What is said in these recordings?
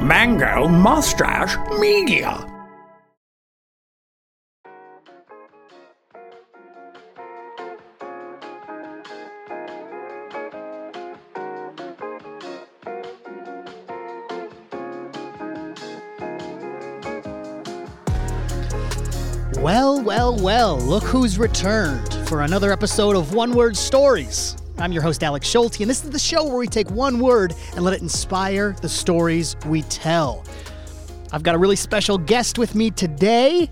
Mango Mustache Media. Well, well, well, look who's returned for another episode of One Word Stories. I'm your host, Alex Schulte, and this is the show where we take one word and let it inspire the stories we tell. I've got a really special guest with me today.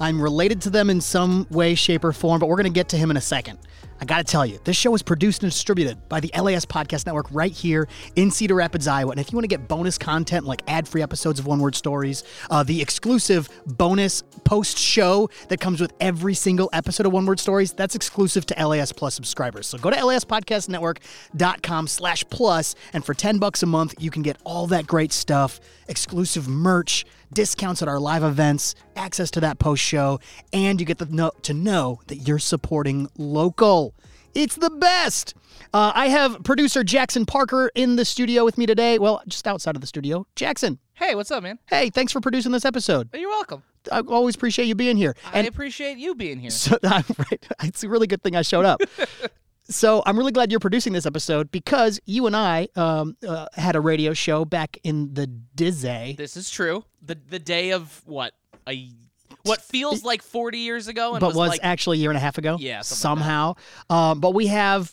I'm related to them in some way, shape, or form, but we're going to get to him in a second. I got to tell you, this show is produced and distributed by the LAS Podcast Network right here in Cedar Rapids, Iowa. And if you want to get bonus content like ad-free episodes of One Word Stories, the exclusive bonus post-show that comes with every single episode of One Word Stories, that's exclusive to LAS Plus subscribers. So go to laspodcastnetwork.com/plus, and for $10 a month, you can get all that great stuff, exclusive merch, discounts at our live events, access to that post-show, and you get to know that you're supporting local. It's the best! I have producer Jackson Parker in the studio with me today. Well, just outside of the studio. Jackson. Hey, what's up, man? Hey, thanks for producing this episode. You're welcome. I always appreciate you being here. I appreciate you being here. So, right, it's a really good thing I showed up. So I'm really glad you're producing this episode because you and I had a radio show back in the day. This is true. The day of what? What feels like 40 years ago. And but was like, actually a year and a half ago. Yeah. Somehow. Like but we have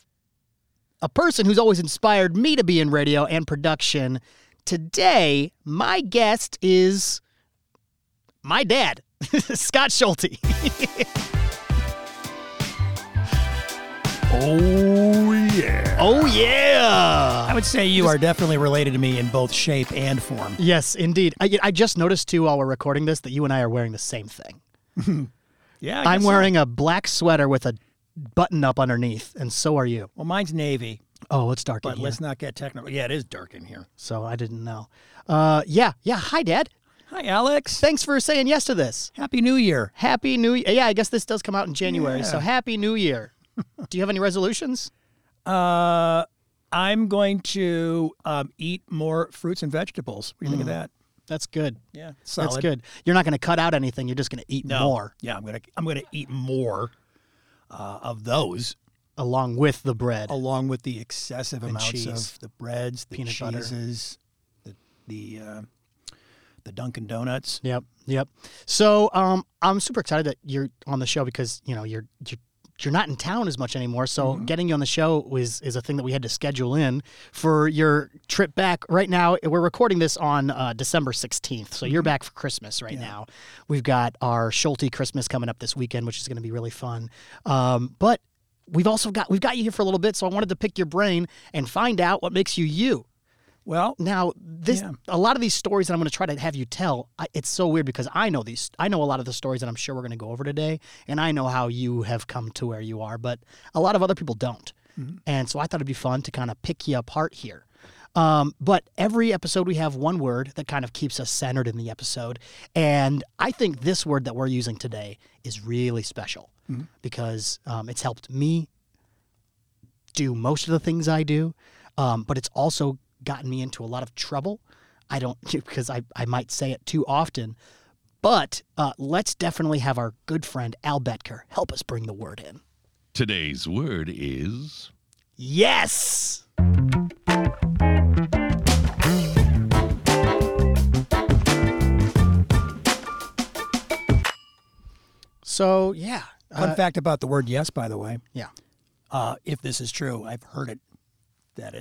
a person who's always inspired me to be in radio and production. Today, my guest is my dad, Scott Schulte. Oh, yeah. Oh, yeah. I would say you are definitely related to me in both shape and form. Yes, indeed. I just noticed, too, while we're recording this, that you and I are wearing the same thing. Yeah, I'm wearing a black sweater with a button-up underneath, and so are you. Well, mine's navy. Oh, it's dark in here. But let's not get technical. Yeah, it is dark in here. So I didn't know. Yeah. Hi, Dad. Hi, Alex. Thanks for saying yes to this. Happy New Year. Yeah, I guess this does come out in January, so Happy New Year. Do you have any resolutions? I'm going to eat more fruits and vegetables. What do you think of that? That's good. Yeah, solid. That's good. You're not going to cut out anything. You're just going to eat more. Yeah, I'm going to eat more of those, along with the bread, along with the excessive amounts of the breads, the peanut cheeses, butter, the Dunkin' Donuts. Yep. So I'm super excited that you're on the show because you're not in town as much anymore, so getting you on the show is a thing that we had to schedule in for your trip back. Right now, we're recording this on December 16th, so you're back for Christmas now. We've got our Schulte Christmas coming up this weekend, which is going to be really fun. But we've got you here for a little bit, so I wanted to pick your brain and find out what makes you you. Well, now a lot of these stories that I'm going to try to have you tell, it's so weird because I know a lot of the stories that I'm sure we're going to go over today, and I know how you have come to where you are, but a lot of other people don't. Mm-hmm. And so I thought it'd be fun to kind of pick you apart here. But every episode we have one word that kind of keeps us centered in the episode, and I think this word that we're using today is really special because it's helped me do most of the things I do, but it's also gotten me into a lot of trouble. I might say it too often, but let's definitely have our good friend Al Betker help us bring the word in. Today's word is yes. So fun fact about the word yes, by the way, if this is true, I've heard it that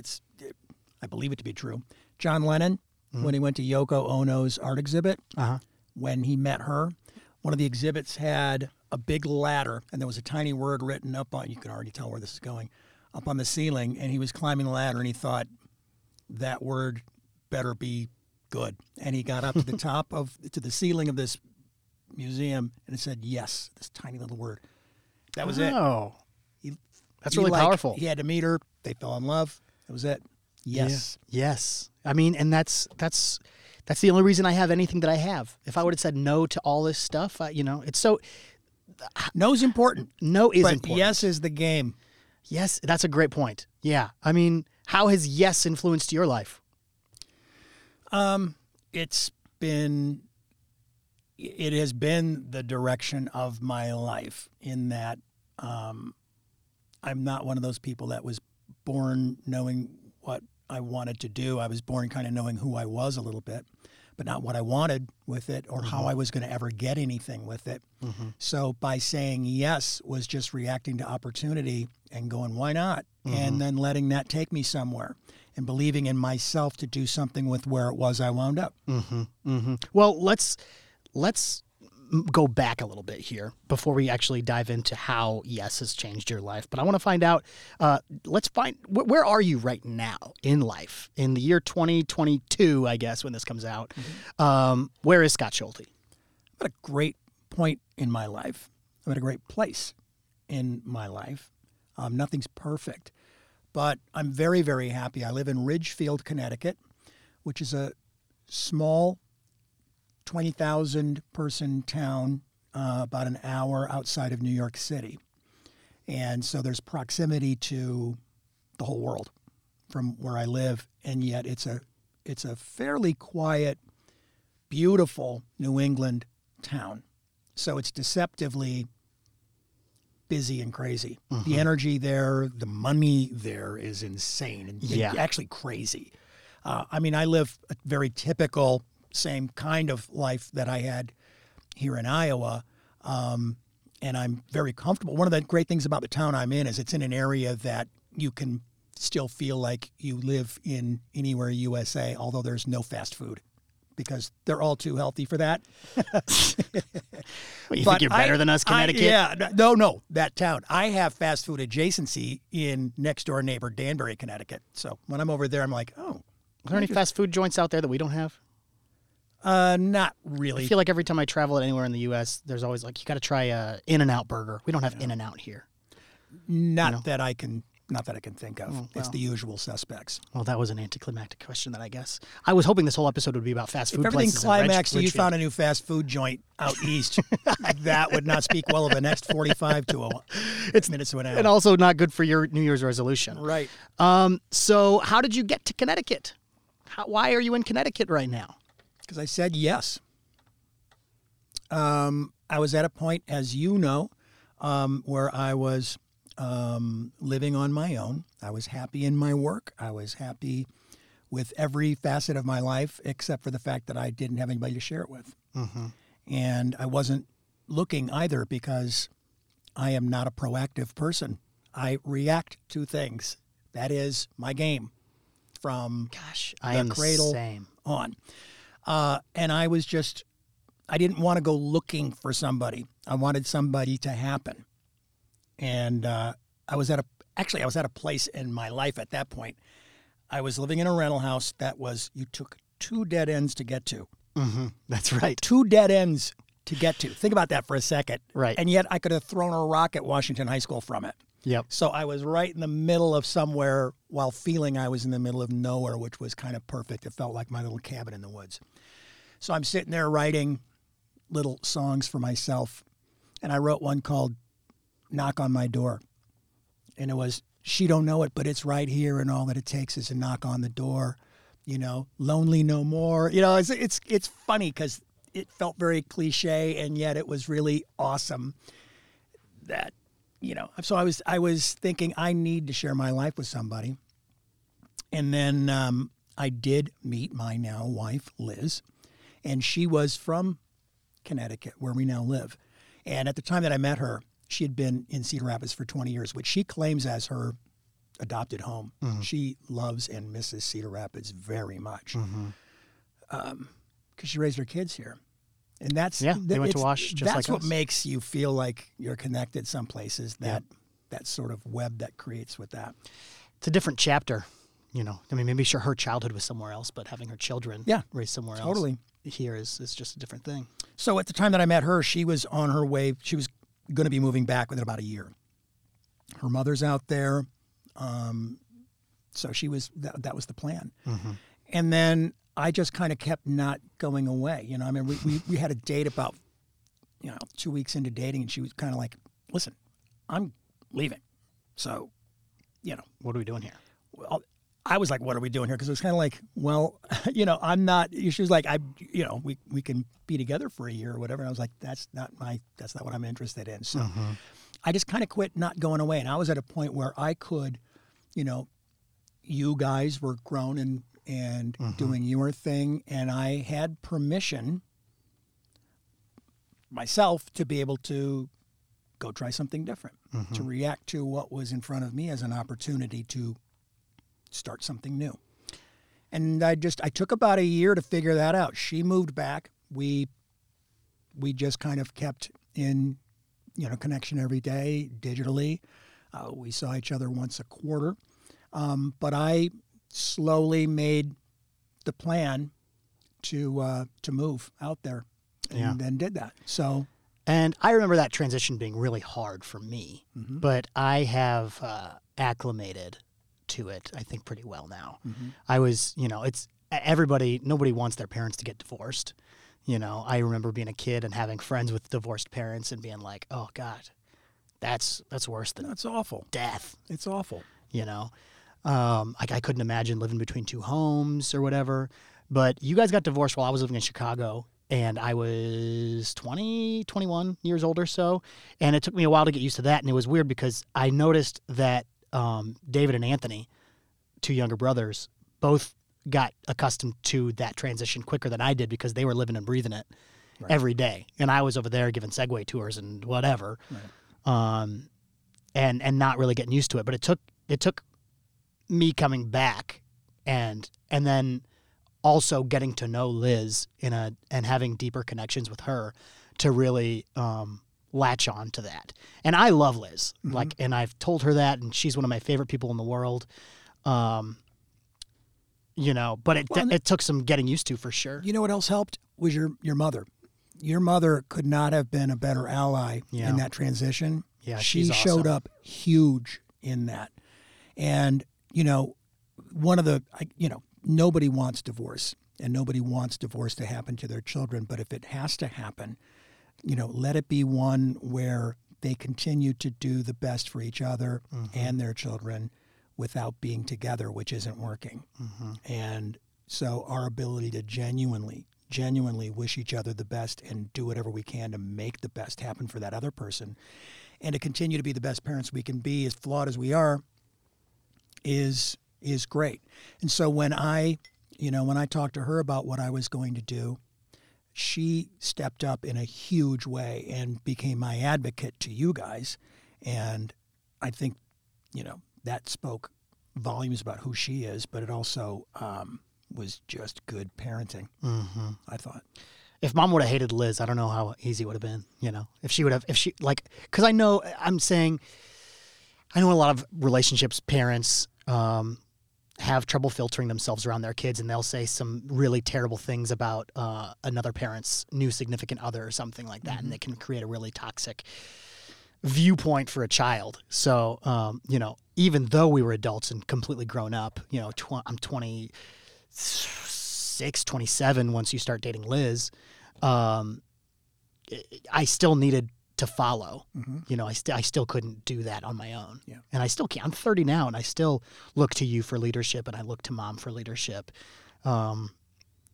I believe it to be true. John Lennon, when he went to Yoko Ono's art exhibit, when he met her, one of the exhibits had a big ladder, and there was a tiny word written up on, you can already tell where this is going, up on the ceiling, and he was climbing the ladder, and he thought, that word better be good. And he got up to the top to the ceiling of this museum, and it said, yes, this tiny little word. That was it. That's really powerful. He had to meet her. They fell in love. That was it. Yes. Yeah. Yes. I mean, and that's the only reason I have anything that I have. If I would have said no to all this stuff, it's so... No's important. No is important. But yes is the game. Yes, that's a great point. Yeah. I mean, how has yes influenced your life? It has been the direction of my life in that I'm not one of those people that was born knowing what I wanted to do. I was born kind of knowing who I was a little bit, but not what I wanted with it or how I was going to ever get anything with it. So by saying yes was just reacting to opportunity and going, why not? And then letting that take me somewhere and believing in myself to do something with where it was I wound up. Well, let's go back a little bit here before we actually dive into how yes has changed your life. But I want to find out, where are you right now in life? In the year 2022, I guess, when this comes out, where is Scott Schulte? I'm at a great point in my life. I'm at a great place in my life. Nothing's perfect, but I'm very, very happy. I live in Ridgefield, Connecticut, which is a small 20,000 person town, about an hour outside of New York City. And so there's proximity to the whole world from where I live. And yet it's a fairly quiet, beautiful New England town. So it's deceptively busy and crazy. The energy there, the money there is insane and actually crazy. I mean, I live a very typical same kind of life that I had here in Iowa, and I'm very comfortable. One of the great things about the town I'm in is it's in an area that you can still feel like you live in anywhere USA, although there's no fast food because they're all too healthy for that. You think you're better than us, Connecticut? No, that town. I have fast food adjacency in next door neighbor Danbury, Connecticut. So when I'm over there, I'm like, oh. Are there any fast food joints out there that we don't have? Not really. I feel like every time I travel anywhere in the U.S., there's always like, you got to try a In-N-Out burger. We don't have In-N-Out here. Not that I can think of. Well, it's the usual suspects. Well, that was an anticlimactic question then, I guess. I was hoping this whole episode would be about fast food places. If everything climaxed and you found a new fast food joint out east, that would not speak well of the next 45 to minutes to an hour. And also not good for your New Year's resolution. Right. So how did you get to Connecticut? Why are you in Connecticut right now? Because I said yes. I was at a point, as you know, where I was living on my own. I was happy in my work. I was happy with every facet of my life, except for the fact that I didn't have anybody to share it with. And I wasn't looking either because I am not a proactive person. I react to things. That is my game from the cradle on. And I was just, I didn't want to go looking for somebody. I wanted somebody to happen. And I was at a place in my life at that point. I was living in a rental house that was, you took two dead ends to get to. That's right. Two dead ends to get to. Think about that for a second. Right. And yet I could have thrown a rock at Washington High School from it. Yep. So I was right in the middle of somewhere while feeling I was in the middle of nowhere, which was kind of perfect. It felt like my little cabin in the woods. So I'm sitting there writing little songs for myself, and I wrote one called Knock on My Door. And it was, she don't know it, but it's right here, and all that it takes is a knock on the door. You know, lonely no more. You know, it's funny because it felt very cliche, and yet it was really awesome that... You know, so I was thinking I need to share my life with somebody. And then I did meet my now wife, Liz, and she was from Connecticut, where we now live. And at the time that I met her, she had been in Cedar Rapids for 20 years, which she claims as her adopted home. She loves and misses Cedar Rapids very much because she raised her kids here. And that's they went to WASH just like us. That's what makes you feel like you're connected some places, that sort of web that creates with that. It's a different chapter, you know. I mean, maybe sure her childhood was somewhere else, but having her children raised somewhere else here is just a different thing. So at the time that I met her, she was on her way. She was going to be moving back within about a year. Her mother's out there. So she was that was the plan. And then I just kind of kept not going away. You know, I mean, we had a date about, 2 weeks into dating, and she was kind of like, listen, I'm leaving. So, what are we doing here? Well, I was like, what are we doing here? Because it was kind of like, well, you know, I'm not, she was like, we can be together for a year or whatever. And I was like, that's not what I'm interested in. So mm-hmm. I just kind of quit not going away. And I was at a point where I could, you know, you guys were grown and mm-hmm. doing your thing. And I had permission myself to be able to go try something different, mm-hmm. to react to what was in front of me as an opportunity to start something new. And I took about a year to figure that out. She moved back. We just kind of kept in, you know, connection every day digitally. We saw each other once a quarter. But I slowly made the plan to move out there and yeah. then did that. So. And I remember that transition being really hard for me, mm-hmm. but I have acclimated to it, I think, pretty well now. Mm-hmm. I was, you know, it's everybody, nobody wants their parents to get divorced. You know, I remember being a kid and having friends with divorced parents and being like, oh God, that's worse than that's awful. Death. It's awful. You know, like I couldn't imagine living between two homes or whatever, but you guys got divorced while I was living in Chicago and I was 20, 21 years old or so. And it took me a while to get used to that. And it was weird because I noticed that David and Anthony, two younger brothers, both got accustomed to that transition quicker than I did because they were living and breathing it right. every day. And I was over there giving Segway tours and whatever, right. and not really getting used to it. But it took me coming back and then also getting to know Liz and having deeper connections with her to really latch on to that. And I love Liz. Mm-hmm. Like, and I've told her that, and she's one of my favorite people in the world. You know, but it took some getting used to for sure. You know what else helped was your mother. Your mother could not have been a better ally yeah. in that transition. Yeah, she showed up huge in that. And, you know, one of the, you know, nobody wants divorce and nobody wants divorce to happen to their children. But if it has to happen, you know, let it be one where they continue to do the best for each other mm-hmm. and their children without being together, which isn't working. Mm-hmm. And so our ability to genuinely wish each other the best and do whatever we can to make the best happen for that other person and to continue to be the best parents we can be, as flawed as we are, is great. And so when I talked to her about what I was going to do, she stepped up in a huge way and became my advocate to you guys. And I think, you know, that spoke volumes about who she is, but it also was just good parenting, mm-hmm. I thought. If Mom would have hated Liz, I don't know how easy it would have been, you know, because I know a lot of relationships, parents have trouble filtering themselves around their kids, and they'll say some really terrible things about another parent's new significant other or something like that, mm-hmm. and they can create a really toxic viewpoint for a child. So, you know, even though we were adults and completely grown up, you know, I'm 26, 27 once you start dating Liz, I still needed to follow. Mm-hmm. You know, I still couldn't do that on my own. Yeah. And I still can't. I'm 30 now, and I still look to you for leadership, and I look to Mom for leadership. You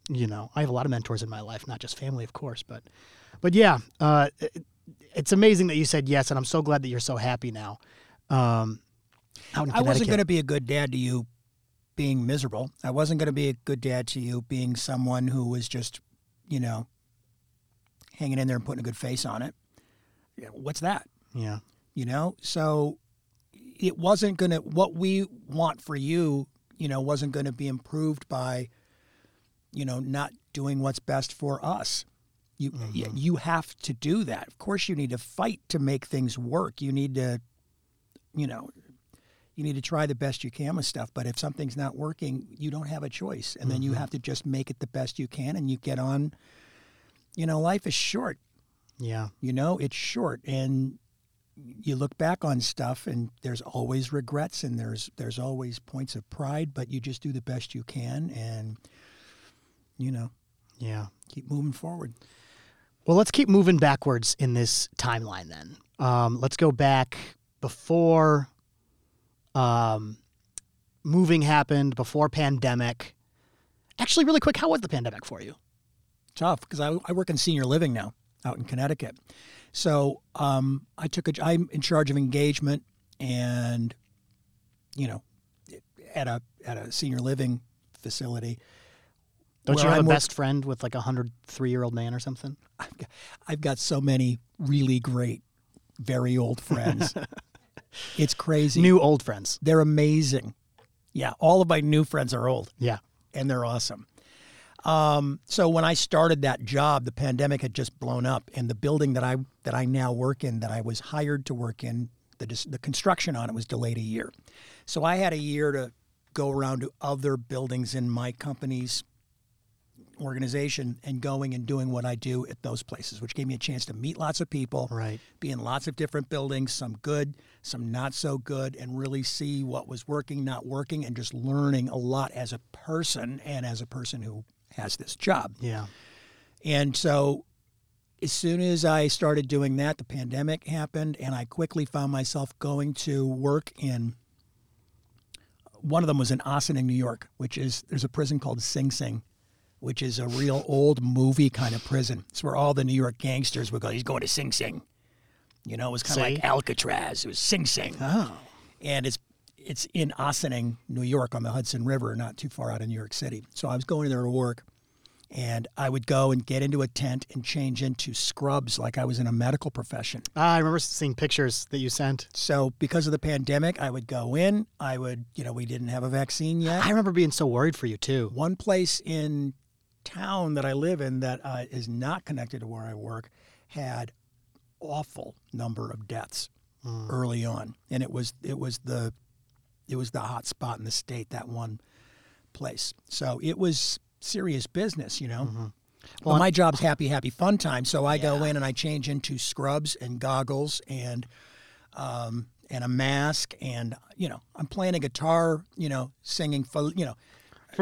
know, I have a lot of mentors in my life, not just family, of course. But yeah, it's amazing that you said yes, and I'm so glad that you're so happy now. I wasn't going to be a good dad to you being miserable. I wasn't going to be a good dad to you being someone who was just, you know, hanging in there and putting a good face on it. What's that? Yeah. You know, so it wasn't going to, what we want for you, you know, wasn't going to be improved by, you know, not doing what's best for us. You have to do that. Of course you need to fight to make things work. You need to, you know, you need to try the best you can with stuff. But if something's not working, you don't have a choice. And mm-hmm. then you have to just make it the best you can and you get on. You know, life is short. Yeah. You know, it's short, and you look back on stuff and there's always regrets and there's always points of pride, but you just do the best you can and, you know, yeah, keep moving forward. Well, let's keep moving backwards in this timeline then. Let's go back before moving happened before pandemic. Actually, really quick, how was the pandemic for you? Tough, because I work in senior living now out in Connecticut. So I'm in charge of engagement and, you know, at a senior living facility. Don't you have a best friend with like a 103-year-old man or something? I've got so many really great, very old friends. It's crazy. New old friends. They're amazing. Yeah, all of my new friends are old. Yeah. And they're awesome. So when I started that job, the pandemic had just blown up, and the building that I now work in, that I was hired to work in, the construction on it was delayed a year. So I had a year to go around to other buildings in my company's organization and going and doing what I do at those places, which gave me a chance to meet lots of people, right, be in lots of different buildings, some good, some not so good, and really see what was working, not working, and just learning a lot as a person and as a person who has this job. Yeah. And so as soon as I started doing that, the pandemic happened, and I quickly found myself going to work in, one of them was in Ossining, New York, which is, there's a prison called Sing Sing, which is a real old movie kind of prison. It's where all the New York gangsters would go, he's going to Sing Sing. You know, it was kind of like Alcatraz. It was Sing Sing. Oh. And it's in Ossining, New York, on the Hudson River, not too far out of New York City. So I was going there to work, and I would go and get into a tent and change into scrubs like I was in a medical profession. I remember seeing pictures that you sent. So because of the pandemic, I would go in. We didn't have a vaccine yet. I remember being so worried for you, too. One place in town that I live in that is not connected to where I work had awful number of deaths early on. And it was the hot spot in the state, that one place. So it was serious business, you know. Mm-hmm. Well, my job's happy fun time, so I go in and I change into scrubs and goggles and a mask, and, you know, I'm playing a guitar, you know, singing, you know. Yeah.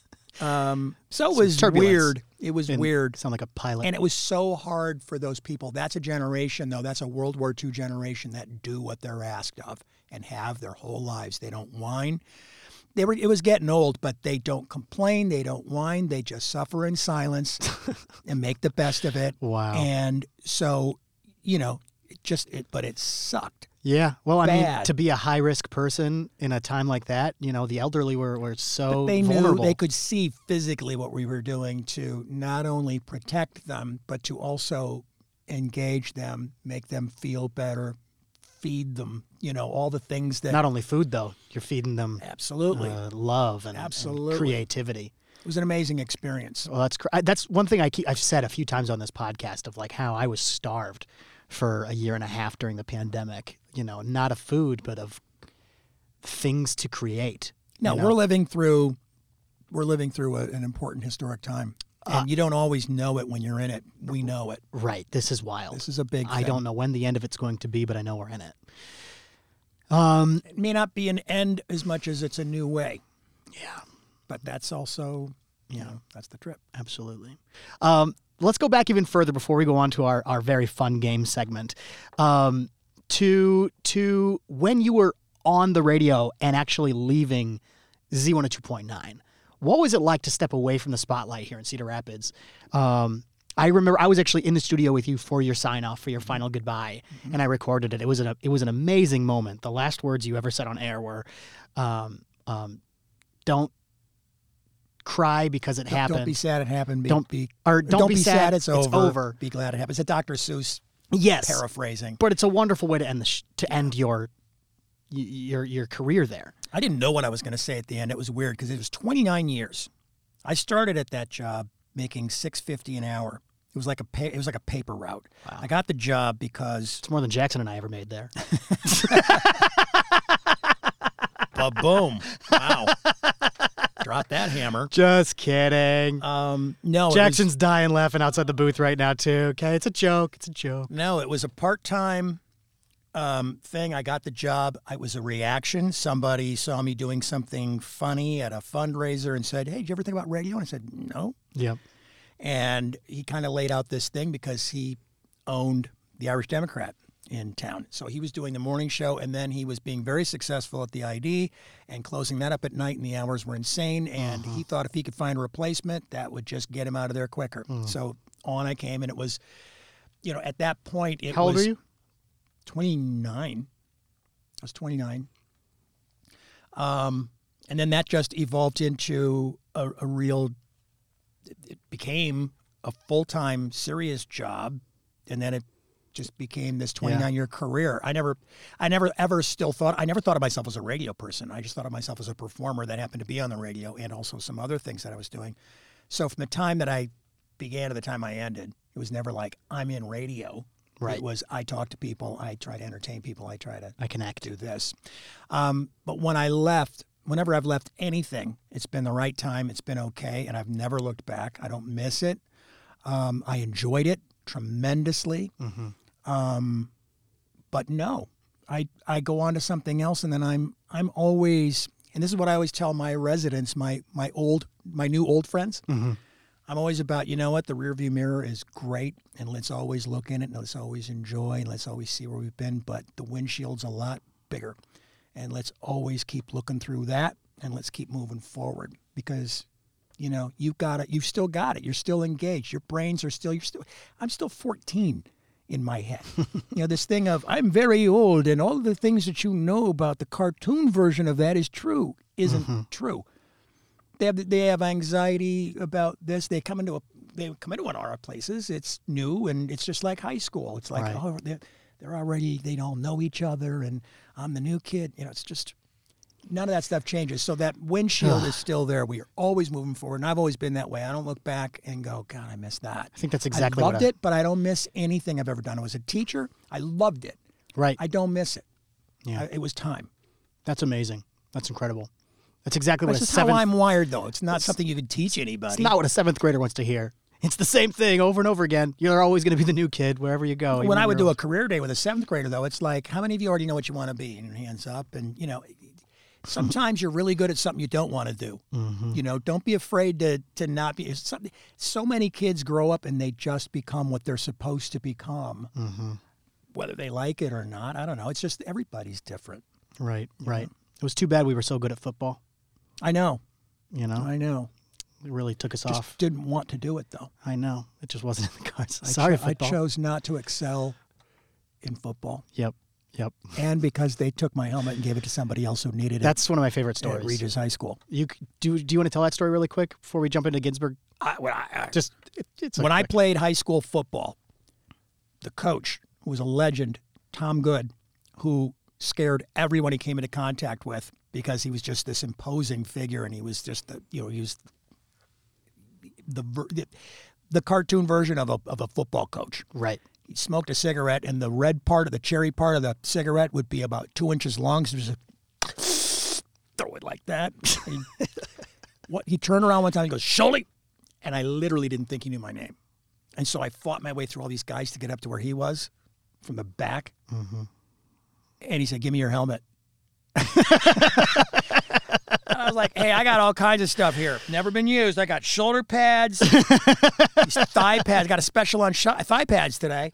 So it was weird. It was weird. Sound like a pilot. And it was so hard for those people. That's a generation, though. That's a World War II generation that do what they're asked of and have their whole lives. They don't whine. It was getting old, but they don't complain. They don't whine. They just suffer in silence and make the best of it. Wow. And so, you know, but it sucked. Yeah, well, I mean, to be a high-risk person in a time like that, you know, the elderly were so vulnerable. They could see physically what we were doing to not only protect them, but to also engage them, make them feel better, feed them, you know, all the things that... Not only food, though. You're feeding them love and creativity. It was an amazing experience. Well, that's one thing I've said a few times on this podcast of, like, how I was starved for a year and a half during the pandemic, you know, not of food, but of things to create. No, we're living through an important historic time. And you don't always know it when you're in it. We know it. Right. This is wild. This is a big thing. I don't know when the end of it's going to be, but I know we're in it. It may not be an end as much as it's a new way. Yeah. But that's also, you know, that's the trip. Absolutely. Let's go back even further before we go on to our very fun game segment. To when you were on the radio and actually leaving Z102.9, what was it like to step away from the spotlight here in Cedar Rapids? I remember I was actually in the studio with you for your sign-off, for your final goodbye, and I recorded it. It was an amazing moment. The last words you ever said on air were, don't cry because it happened. Don't be sad it happened. Don't be sad it's over. Be glad it happened. It's a Dr. Seuss paraphrasing. But it's a wonderful way to end your career there. I didn't know what I was going to say at the end. It was weird because it was 29 years. I started at that job making $6.50 an hour. It was like a paper route. Wow. I got the job because it's more than Jackson and I ever made there. Ba-boom. Wow. Drop that hammer. Just kidding. No, Jackson's dying laughing outside the booth right now, too. Okay, it's a joke. It's a joke. No, it was a part-time thing. I got the job. It was a reaction. Somebody saw me doing something funny at a fundraiser and said, hey, did you ever think about radio? And I said, no. Yep. And he kind of laid out this thing because he owned the Irish Democrat. in town. So he was doing the morning show, and then he was being very successful at the ID and closing that up at night, and the hours were insane. And he thought if he could find a replacement, that would just get him out of there quicker. So on I came, and it was, you know, at that point, it was... How old were you? 29. I was 29. And then that just evolved into a real... It became a full-time, serious job, and then it just became this 29-year career. I never thought of myself as a radio person. I just thought of myself as a performer that happened to be on the radio, and also some other things that I was doing. So from the time that I began to the time I ended, it was never like, I'm in radio. Right. It was, I talk to people, I try to entertain people, I try to... I can act. Do this. But when I left... Whenever I've left anything, it's been the right time, it's been okay, and I've never looked back. I don't miss it. I enjoyed it tremendously. But no, I go on to something else, and then I'm always, and this is what I always tell my residents, my new old friends, I'm always about, you know what, the rearview mirror is great, and let's always look in it, and let's always enjoy, and let's always see where we've been, but the windshield's a lot bigger. And let's always keep looking through that, and let's keep moving forward, because, you know, you've got it. You've still got it. You're still engaged. Your brains are still. I'm still 14 in my head. You know, this thing of I'm very old, and all the things that you know about the cartoon version of that is true isn't true. They have anxiety about this. They come into an aura of places. It's new, and it's just like high school. It's like They're already, they all know each other, and I'm the new kid. You know, it's just, none of that stuff changes. So that windshield is still there. We are always moving forward, and I've always been that way. I don't look back and go, God, I missed that. I think that's exactly what I... loved it, but I don't miss anything I've ever done. I was a teacher. I loved it. Right. I don't miss it. Yeah. It was time. That's amazing. That's incredible. That's exactly what a seventh... That's how I'm wired, though. It's not something you can teach anybody. It's not what a seventh grader wants to hear. It's the same thing over and over again. You're always going to be the new kid wherever you go. When I would do a career day with a seventh grader, though, it's like, how many of you already know what you want to be? And your hands up. And, you know, sometimes you're really good at something you don't want to do. You know, don't be afraid to not be. So many kids grow up and they just become what they're supposed to become, whether they like it or not. I don't know. It's just everybody's different. Right. It was too bad we were so good at football. I know. You know? I know. It really took us off. Didn't want to do it, though. I know. It just wasn't in the cards. Sorry, football. I chose not to excel in football. Yep. And because they took my helmet and gave it to somebody else who needed it. That's one of my favorite stories. At Regis High School. Do you want to tell that story really quick before we jump into Ginsburg? I played high school football, the coach, who was a legend, Tom Good, who scared everyone he came into contact with because he was just this imposing figure, and he was just the cartoon version of a football coach. Right. He smoked a cigarette, and the red part of the cherry part of the cigarette would be about 2 inches long. So just throw it like that. He turned around one time and goes, "Schulte," and I literally didn't think he knew my name, and so I fought my way through all these guys to get up to where he was, from the back. And he said, "Give me your helmet." I was like, "Hey, I got all kinds of stuff here. Never been used. I got shoulder pads, these thigh pads. Got a special on thigh pads today.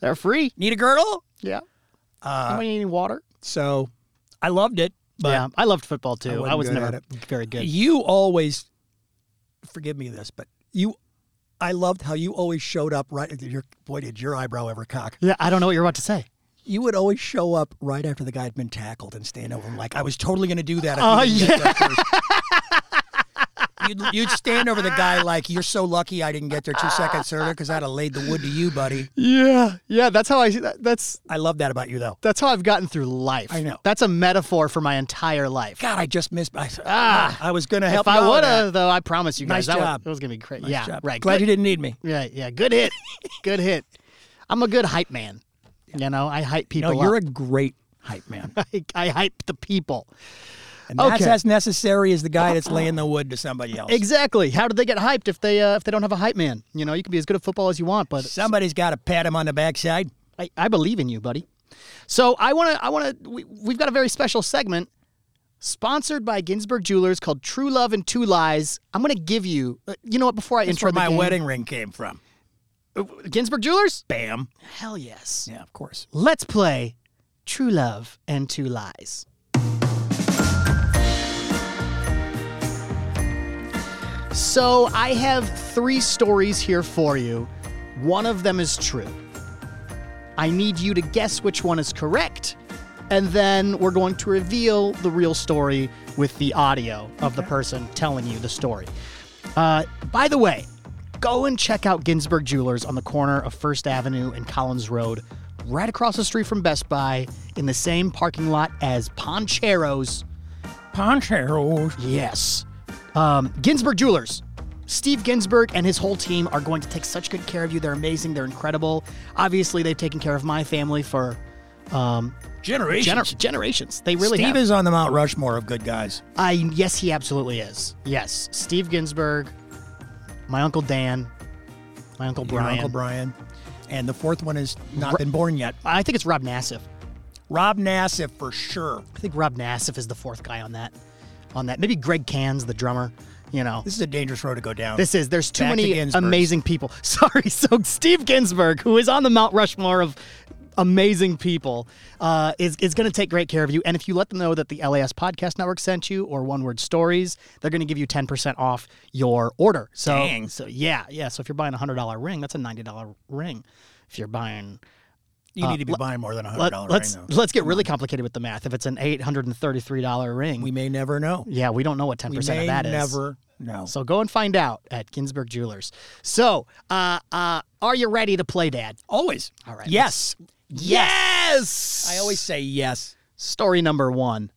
They're free. Need a girdle? Yeah. Anybody need any water?" So I loved it. But yeah, I loved football, too. I was never very good. You always, forgive me this, but I loved how you always showed up right. Boy, did your eyebrow ever cock. Yeah, I don't know what you're about to say. You would always show up right after the guy had been tackled and stand over him like, I was totally going to do that. Oh, yeah. You'd stand over the guy like, you're so lucky I didn't get there 2 seconds earlier because I'd have laid the wood to you, buddy. Yeah, that's how I love that about you, though. That's how I've gotten through life. I know. That's a metaphor for my entire life. God, I just missed. I was going to help you. If I would have, though, I promise you guys. Nice job. It was going to be great. Nice job. Right. Glad you didn't need me. Yeah, good hit. Good hit. I'm a good hype man. You know, I hype people up. No, you're a great hype man. I hype the people. And that's as necessary as the guy that's laying the wood to somebody else. Exactly. How do they get hyped if they don't have a hype man? You know, you can be as good at football as you want, but somebody's got to pat him on the backside. I believe in you, buddy. So we've got a very special segment sponsored by Ginsburg Jewelers called True Love and Two Lies. I'm going to give you, you know what, before I intro the game. That's where my wedding ring came from. Ginsburg Jewelers? Bam. Hell yes. Yeah, of course. Let's play True Love and Two Lies. So I have three stories here for you. One of them is true. I need you to guess which one is correct, and then we're going to reveal the real story with the audio of the person telling you the story. By the way, go and check out Ginsburg Jewelers on the corner of First Avenue and Collins Road, right across the street from Best Buy, in the same parking lot as Poncheros. Poncheros? Yes. Ginsburg Jewelers. Steve Ginsburg and his whole team are going to take such good care of you. They're amazing. They're incredible. Obviously, they've taken care of my family for generations. Generations. They really have. Steve is on the Mount Rushmore of good guys. Yes, he absolutely is. Yes. Steve Ginsburg, my Uncle Dan, my Uncle Brian. Your Uncle Brian. And the fourth one has not been born yet. I think it's Rob Nassif. Rob Nassif, for sure. I think Rob Nassif is the fourth guy on that. Maybe Greg Cans, the drummer, you know. This is a dangerous road to go down. This is. There's too many amazing people. Sorry. So Steve Ginsburg, who is on the Mount Rushmore of amazing people, is going to take great care of you. And if you let them know that the LAS Podcast Network sent you or One Word Stories, they're going to give you 10% off your order. So, dang. So yeah. So if you're buying a $100 ring, that's a $90 ring. If you're buying... You need to be buying more than a $100 ring, though. Let's get really complicated with the math. If it's an $833 ring. We may never know. Yeah, we don't know what 10% of that is. We may never know. So go and find out at Ginsburg Jewelers. So, are you ready to play, Dad? Always. All right. Yes. Yes! I always say yes. Story number one.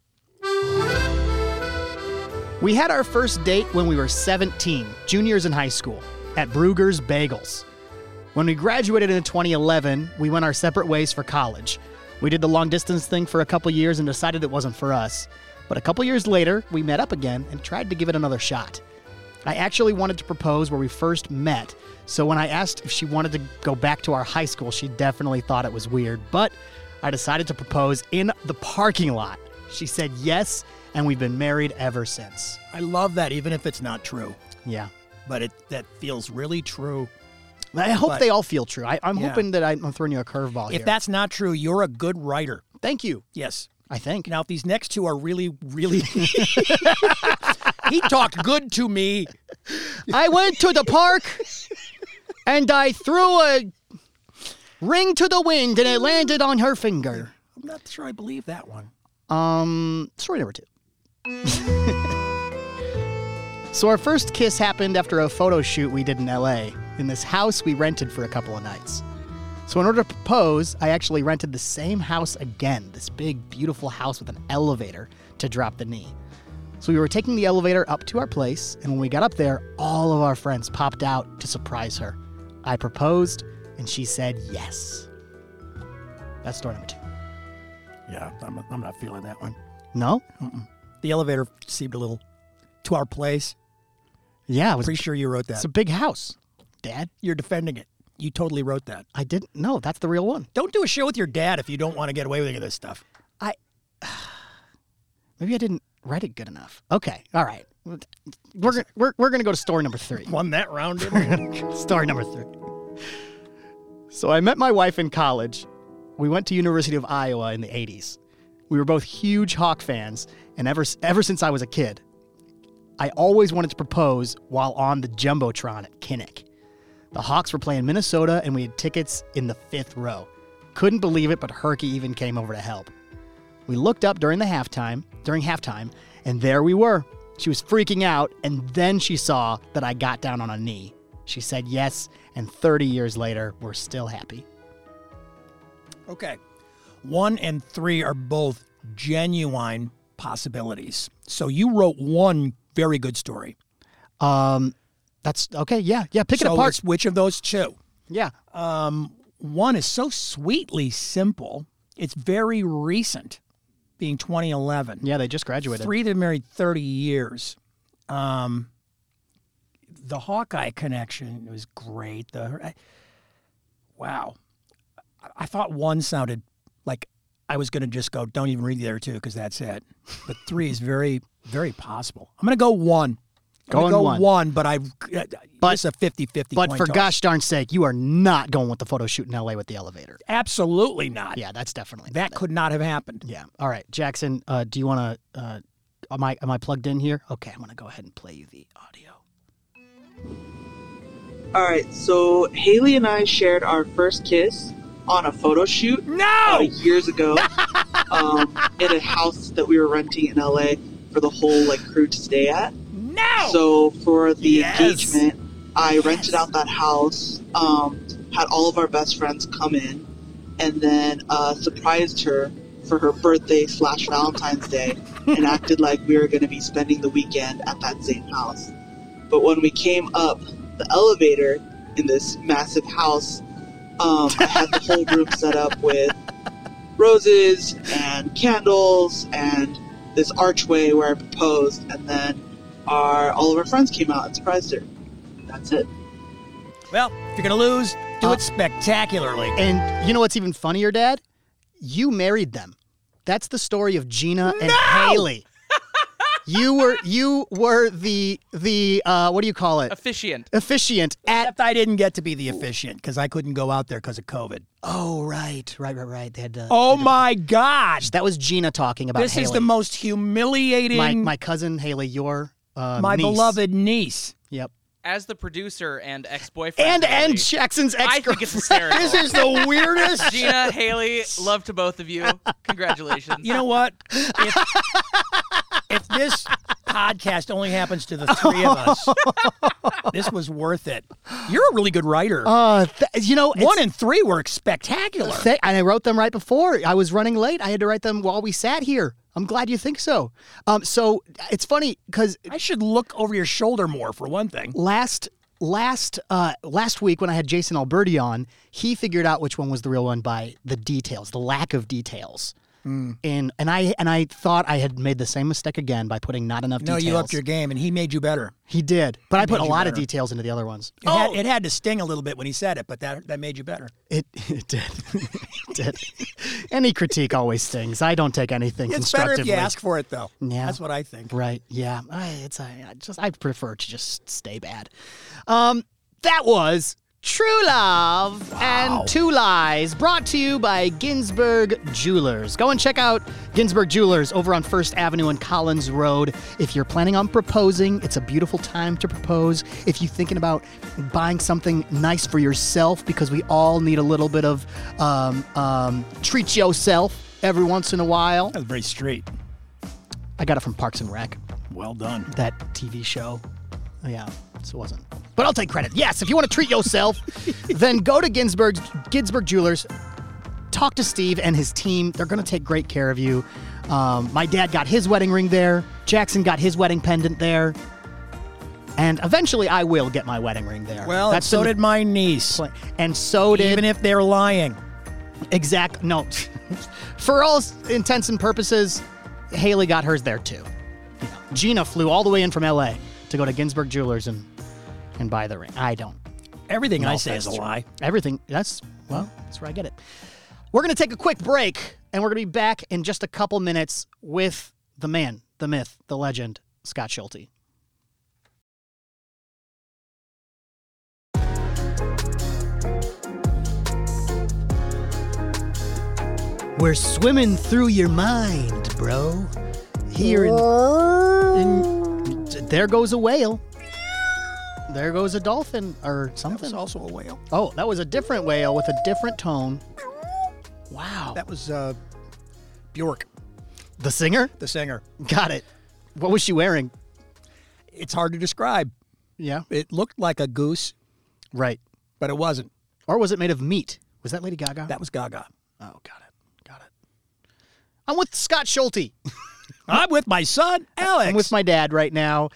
We had our first date when we were 17, juniors in high school, at Brugger's Bagels. When we graduated in 2011, we went our separate ways for college. We did the long distance thing for a couple years and decided it wasn't for us. But a couple years later, we met up again and tried to give it another shot. I actually wanted to propose where we first met, so when I asked if she wanted to go back to our high school, she definitely thought it was weird, but I decided to propose in the parking lot. She said yes, and we've been married ever since. I love that, even if it's not true. Yeah. But that feels really true. I hope they all feel true. I'm hoping that I'm throwing you a curveball here. If that's not true, you're a good writer. Thank you. Yes. I think. Now, if these next two are really, really... He talked good to me. I went to the park, and I threw a ring to the wind, and it landed on her finger. I'm not sure I believe that one. Story number two. So our first kiss happened after a photo shoot we did in L.A. in this house we rented for a couple of nights. So in order to propose, I actually rented the same house again, this big, beautiful house with an elevator to drop the knee. So we were taking the elevator up to our place, and when we got up there, all of our friends popped out to surprise her. I proposed, and she said yes. That's story number two. Yeah, I'm not feeling that one. No? Mm-mm. The elevator seemed a little... To our place. Yeah, I was pretty sure you wrote that. It's a big house, Dad. You're defending it. You totally wrote that. I didn't. No, that's the real one. Don't do a show with your dad if you don't want to get away with any of this stuff. Maybe I didn't write it good enough. Okay, all right. We're gonna go to story number three. Won that round, didn't we? Story number three. So I met my wife in college. We went to University of Iowa in the '80s. We were both huge Hawk fans, and ever since I was a kid. I always wanted to propose while on the Jumbotron at Kinnick. The Hawks were playing Minnesota, and we had tickets in the fifth row. Couldn't believe it, but Herky even came over to help. We looked up during halftime, and there we were. She was freaking out, and then she saw that I got down on a knee. She said yes, and 30 years later, we're still happy. Okay. 1 and 3 are both genuine possibilities. So you wrote one very good story. That's okay. Yeah. Pick it apart. It's which of those two? Yeah. One is so sweetly simple. It's very recent, being 2011. Yeah, they just graduated. 3, they're married 30 years. The Hawkeye connection was great. Wow. I thought one sounded like I was going to just go, don't even read the other two because that's it. But 3 is very, very possible. I'm going to go 1. Going go one, but I. It's a 50-50. But for gosh darn sake, you are not going with the photo shoot in LA with the elevator. Absolutely not. Yeah, that's definitely that could not have happened. Yeah. All right, Jackson. Do you want to? Am I plugged in here? Okay, I'm going to go ahead and play you the audio. All right. So Haley and I shared our first kiss on a photo shoot. Years ago, at a house that we were renting in LA for the whole crew to stay at. No! So for the engagement, I rented out that house, had all of our best friends come in, and then surprised her for her birthday / Valentine's Day and acted like we were going to be spending the weekend at that same house. But when we came up the elevator in this massive house, I had the whole room set up with roses and candles and this archway where I proposed, and then all of our friends came out and surprised her. That's it. Well, if you're going to lose, do it spectacularly. And you know what's even funnier, Dad? You married them. That's the story of Gina and Haley. You were the what do you call it? Officiant. Except I didn't get to be the officiant because I couldn't go out there because of COVID. Oh, right. They had to. Oh, my gosh. That was Gina talking about this Haley. This is the most humiliating. My cousin, Haley, your my niece. Beloved niece. Yep. As the producer and ex-boyfriend. And Jackson's ex-girlfriend. I think it's hysterical. This is the weirdest. Gina, Haley, love to both of you. Congratulations. You know what? If this podcast only happens to the three of us, this was worth it. You're a really good writer. One and three were spectacular. I wrote them right before. I was running late. I had to write them while we sat here. I'm glad you think so. So it's funny because I should look over your shoulder more for one thing. Last week when I had Jason Alberti on, he figured out which one was the real one by the details, the lack of details. Mm. And I thought I had made the same mistake again by putting not enough details. No, you upped your game, and he made you better. He did, but I put a lot of details into the other ones. It had to sting a little bit when he said it, but that made you better. It did. It did. Any critique always stings. I don't take anything constructively. It's better if you ask for it, though. Yeah, that's what I think. Right? Yeah. I prefer to just stay bad. That was True Love and Two Lies, brought to you by Ginsburg Jewelers. Go and check out Ginsburg Jewelers over on First Avenue and Collins Road. If you're planning on proposing, it's a beautiful time to propose. If you're thinking about buying something nice for yourself, because we all need a little bit of treat yourself every once in a while. That was very straight. I got it from Parks and Rec. Well done. That TV show. Yeah, it wasn't. But I'll take credit. Yes, if you want to treat yourself, then go to Ginsburg Jewelers. Talk to Steve and his team. They're going to take great care of you. My dad got his wedding ring there. Jackson got his wedding pendant there. And eventually I will get my wedding ring there. Well, so did my niece. And so did... Even if they're lying. Exact. No. For all intents and purposes, Haley got hers there too. Gina flew all the way in from L.A. to go to Ginsburg Jewelers and buy the ring. I don't. Everything I say is a lie. Everything. That's where I get it. We're going to take a quick break, and we're going to be back in just a couple minutes with the man, the myth, the legend, Scott Schulte. We're swimming through your mind, bro. Here there goes a whale. There goes a dolphin or something. That was also a whale. Oh, that was a different whale with a different tone. Wow. That was Bjork. The singer? The singer. Got it. What was she wearing? It's hard to describe. Yeah. It looked like a goose. Right. But it wasn't. Or was it made of meat? Was that Lady Gaga? That was Gaga. Oh, got it. I'm with Scott Schulte. I'm with my son, Alex. I'm with my dad right now,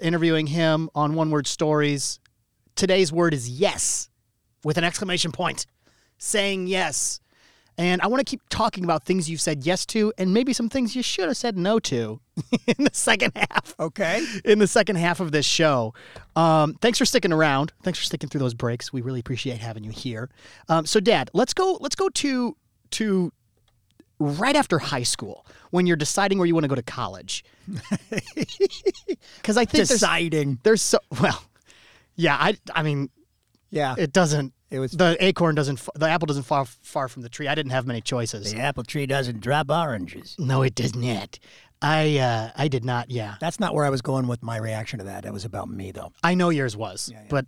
interviewing him on One Word Stories. Today's word is yes, with an exclamation point, saying yes. And I want to keep talking about things you've said yes to and maybe some things you should have said no to in the second half. Okay. In the second half of this show. Thanks for sticking around. Thanks for sticking through those breaks. We really appreciate having you here. So, Dad, let's go to right after high school when you're deciding where you want to go to college. Because I think deciding there's so well, yeah. I mean, yeah. It doesn't. It was the acorn doesn't. The apple doesn't fall far from the tree. I didn't have many choices. The apple tree doesn't drop oranges. No, it does not. I did not. Yeah. That's not where I was going with my reaction to that. It was about me though. I know yours was, yeah. But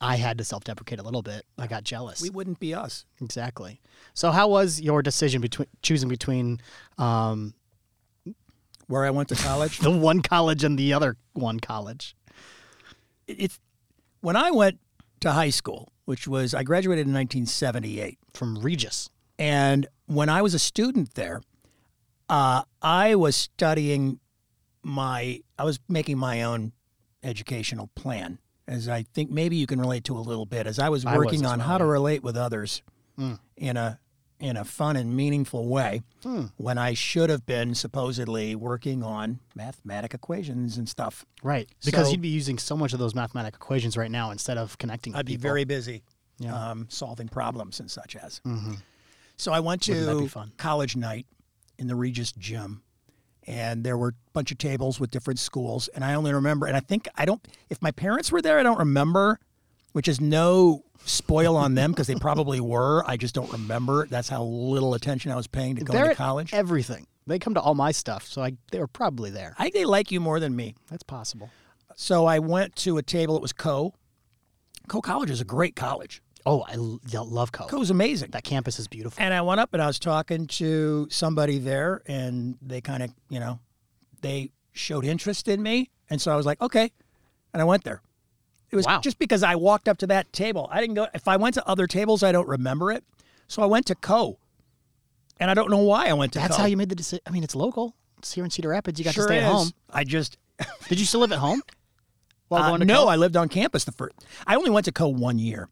I had to self-deprecate a little bit. I got jealous. We wouldn't be us. Exactly. So how was your decision between choosing between where I went to college? The one college and the other one college. It's when I went to high school, which was I graduated in 1978 from Regis. And when I was a student there, I was studying I was making my own educational plan. As I think maybe you can relate to a little bit, as I was working on how to relate with others in a fun and meaningful way when I should have been supposedly working on mathematic equations and stuff. Right, because you'd be using so much of those mathematic equations right now instead of connecting with people. I'd be very busy solving problems and such as. Mm-hmm. So I went to college night in the Regis gym. And there were a bunch of tables with different schools. And I only remember, and I think if my parents were there, I don't remember, which is no spoil on them because they probably were. I just don't remember. That's how little attention I was paying to going to college. Everything. They come to all my stuff. So they were probably there. I think they like you more than me. That's possible. So I went to a table. It was Coe. Coe College is a great college. Oh, I love Coe. Coe's amazing. That campus is beautiful. And I went up and I was talking to somebody there, and they kind of, they showed interest in me. And so I was like, okay. And I went there. It was just because I walked up to that table. I didn't go. If I went to other tables, I don't remember it. So I went to Coe. And I don't know why I went to Coe. That's how you made the decision. I mean, it's local. It's here in Cedar Rapids. You got to stay at home. Did you still live at home? No, I lived on campus I only went to Coe one year.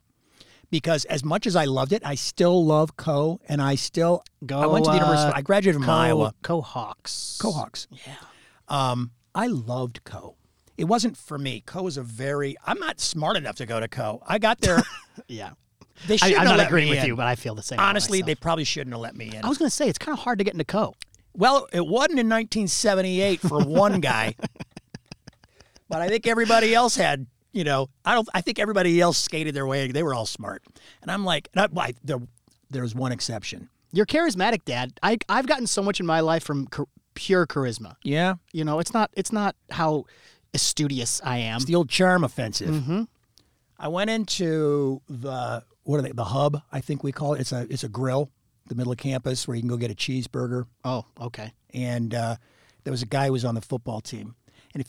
Because as much as I loved it, I still love Coe, and I still go. I went to the university. I graduated from Iowa. Coe Hawks. Coe Hawks. Yeah. I loved Coe. It wasn't for me. Coe was I'm not smart enough to go to Coe. I got there. Yeah. They shouldn't I'm have not let agreeing me with in. You, but I feel the same. Honestly, they probably shouldn't have let me in. I was going to say, it's kind of hard to get into Coe. Well, it wasn't in 1978 for one guy, but I think everybody else had. I think everybody else skated their way. They were all smart, and I'm like, there was one exception. You're charismatic, Dad. I've gotten so much in my life from pure charisma. Yeah, it's not how studious I am. It's the old charm offensive. Mm-hmm. I went into the hub. I think we call it. It's a grill, the middle of campus where you can go get a cheeseburger. Oh, okay. And there was a guy who was on the football team, and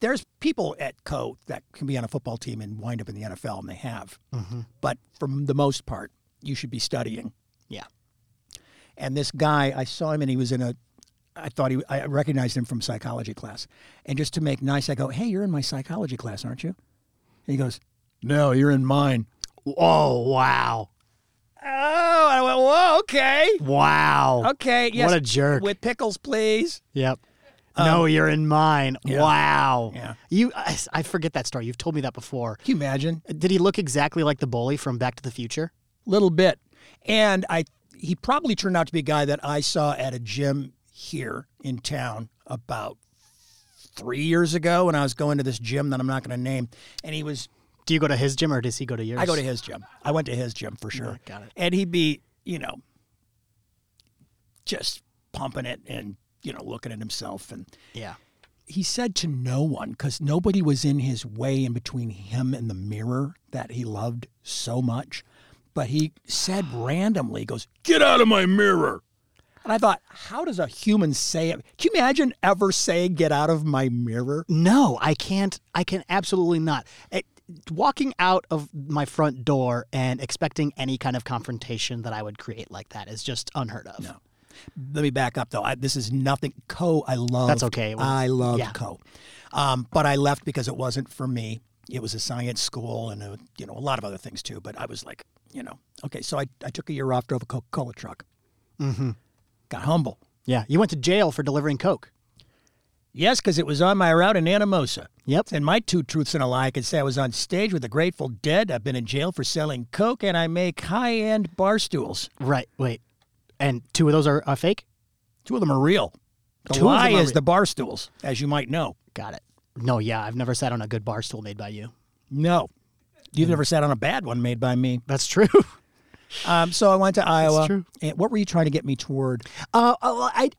there's people at Coe that can be on a football team and wind up in the NFL, and they have. Mm-hmm. But for the most part, you should be studying. Yeah. And this guy, I saw him, and he was I recognized him from psychology class. And just to make nice, I go, hey, you're in my psychology class, aren't you? And he goes, no, you're in mine. Oh, wow. Oh, I went, whoa, okay. Wow. Okay, yes. What a jerk. With pickles, please. Yep. No, you're in mine. Yeah. Wow. Yeah. I forget that story. You've told me that before. Can you imagine? Did he look exactly like the bully from Back to the Future? Little bit. And he probably turned out to be a guy that I saw at a gym here in town about 3 years ago when I was going to this gym that I'm not going to name. And he was... Do you go to his gym or does he go to yours? I go to his gym. I went to his gym for sure. Yeah, got it. And he'd be, just pumping it and... looking at himself. And yeah, he said to no one, because nobody was in his way in between him and the mirror that he loved so much. But he said randomly, goes, get out of my mirror. And I thought, how does a human say it? Can you imagine ever saying, get out of my mirror? No, I can't. I can absolutely not. Walking out of my front door and expecting any kind of confrontation that I would create like that is just unheard of. No. Let me back up, though. This is nothing. Coe, I love. That's okay. I loved Coe. But I left because it wasn't for me. It was a science school and, a lot of other things, too. But I was like, okay. So I took a year off, drove a Coca-Cola truck. Mm-hmm. Got humble. Yeah. You went to jail for delivering Coke. Yes, because it was on my route in Anamosa. Yep. And my two truths and a lie, I could say I was on stage with the Grateful Dead. I've been in jail for selling Coke, and I make high-end bar stools. Right. Wait. And two of those are fake? Two of them are real. The lie is the bar stools, as you might know. Got it. No, yeah, I've never sat on a good bar stool made by you. No. You've never sat on a bad one made by me. That's true. So I went to Iowa. That's true. And what were you trying to get me toward? I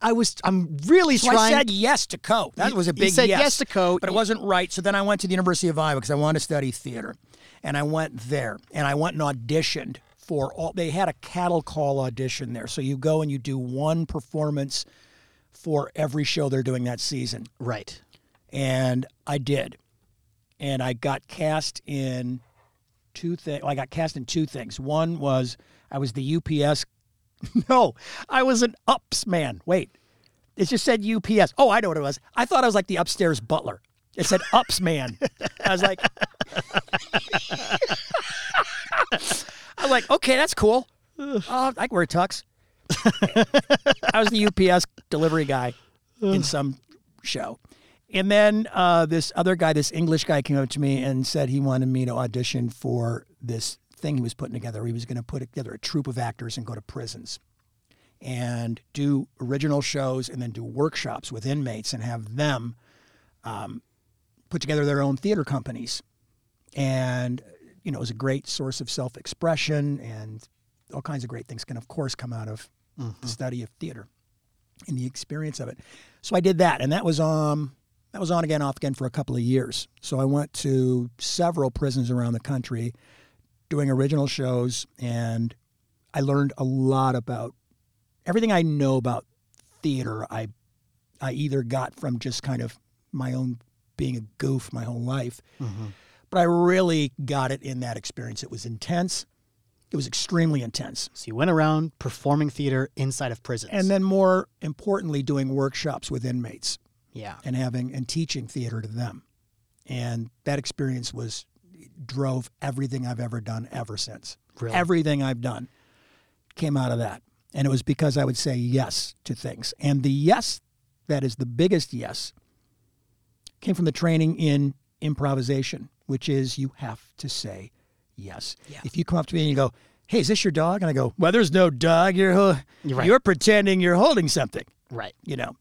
said yes to Coe. That was a big yes. You said yes to Coe. But it wasn't right. So then I went to the University of Iowa because I wanted to study theater. And I went there. And I went and auditioned for all. They had a cattle call audition there. So you go and you do one performance for every show they're doing that season. Right. And I did. And I got cast in two things. Well, I got cast in two things. One was I was the UPS. No, I was an ups man. Wait, it just said UPS. Oh, I know what it was. I thought I was like the upstairs butler. It said ups man. I was like, okay, that's cool. I can wear a tux. I was the UPS delivery guy in some show. And then this other guy, this English guy, came up to me and said he wanted me to audition for this thing he was putting together. He was going to put together a troupe of actors and go to prisons and do original shows and then do workshops with inmates and have them put together their own theater companies. And, you know, it was a great source of self-expression and all kinds of great things can, of course, come out of the study of theater and the experience of it. So I did that, and that was that was on again, off again for a couple of years. So I went to several prisons around the country doing original shows, and I learned a lot about everything I know about theater. I either got from just kind of my own being a goof my whole life, but I really got it in that experience. It was intense. It was extremely intense. So you went around performing theater inside of prisons. And then more importantly, doing workshops with inmates. Yeah. And teaching theater to them. And that experience drove everything I've ever done ever since. Really? Everything I've done came out of that. And it was because I would say yes to things. And the yes that is the biggest yes came from the training in improvisation, which is you have to say yes. Yeah. If you come up to me and you go, hey, is this your dog? And I go, well, there's no dog. You're pretending you're holding something. Right. You know.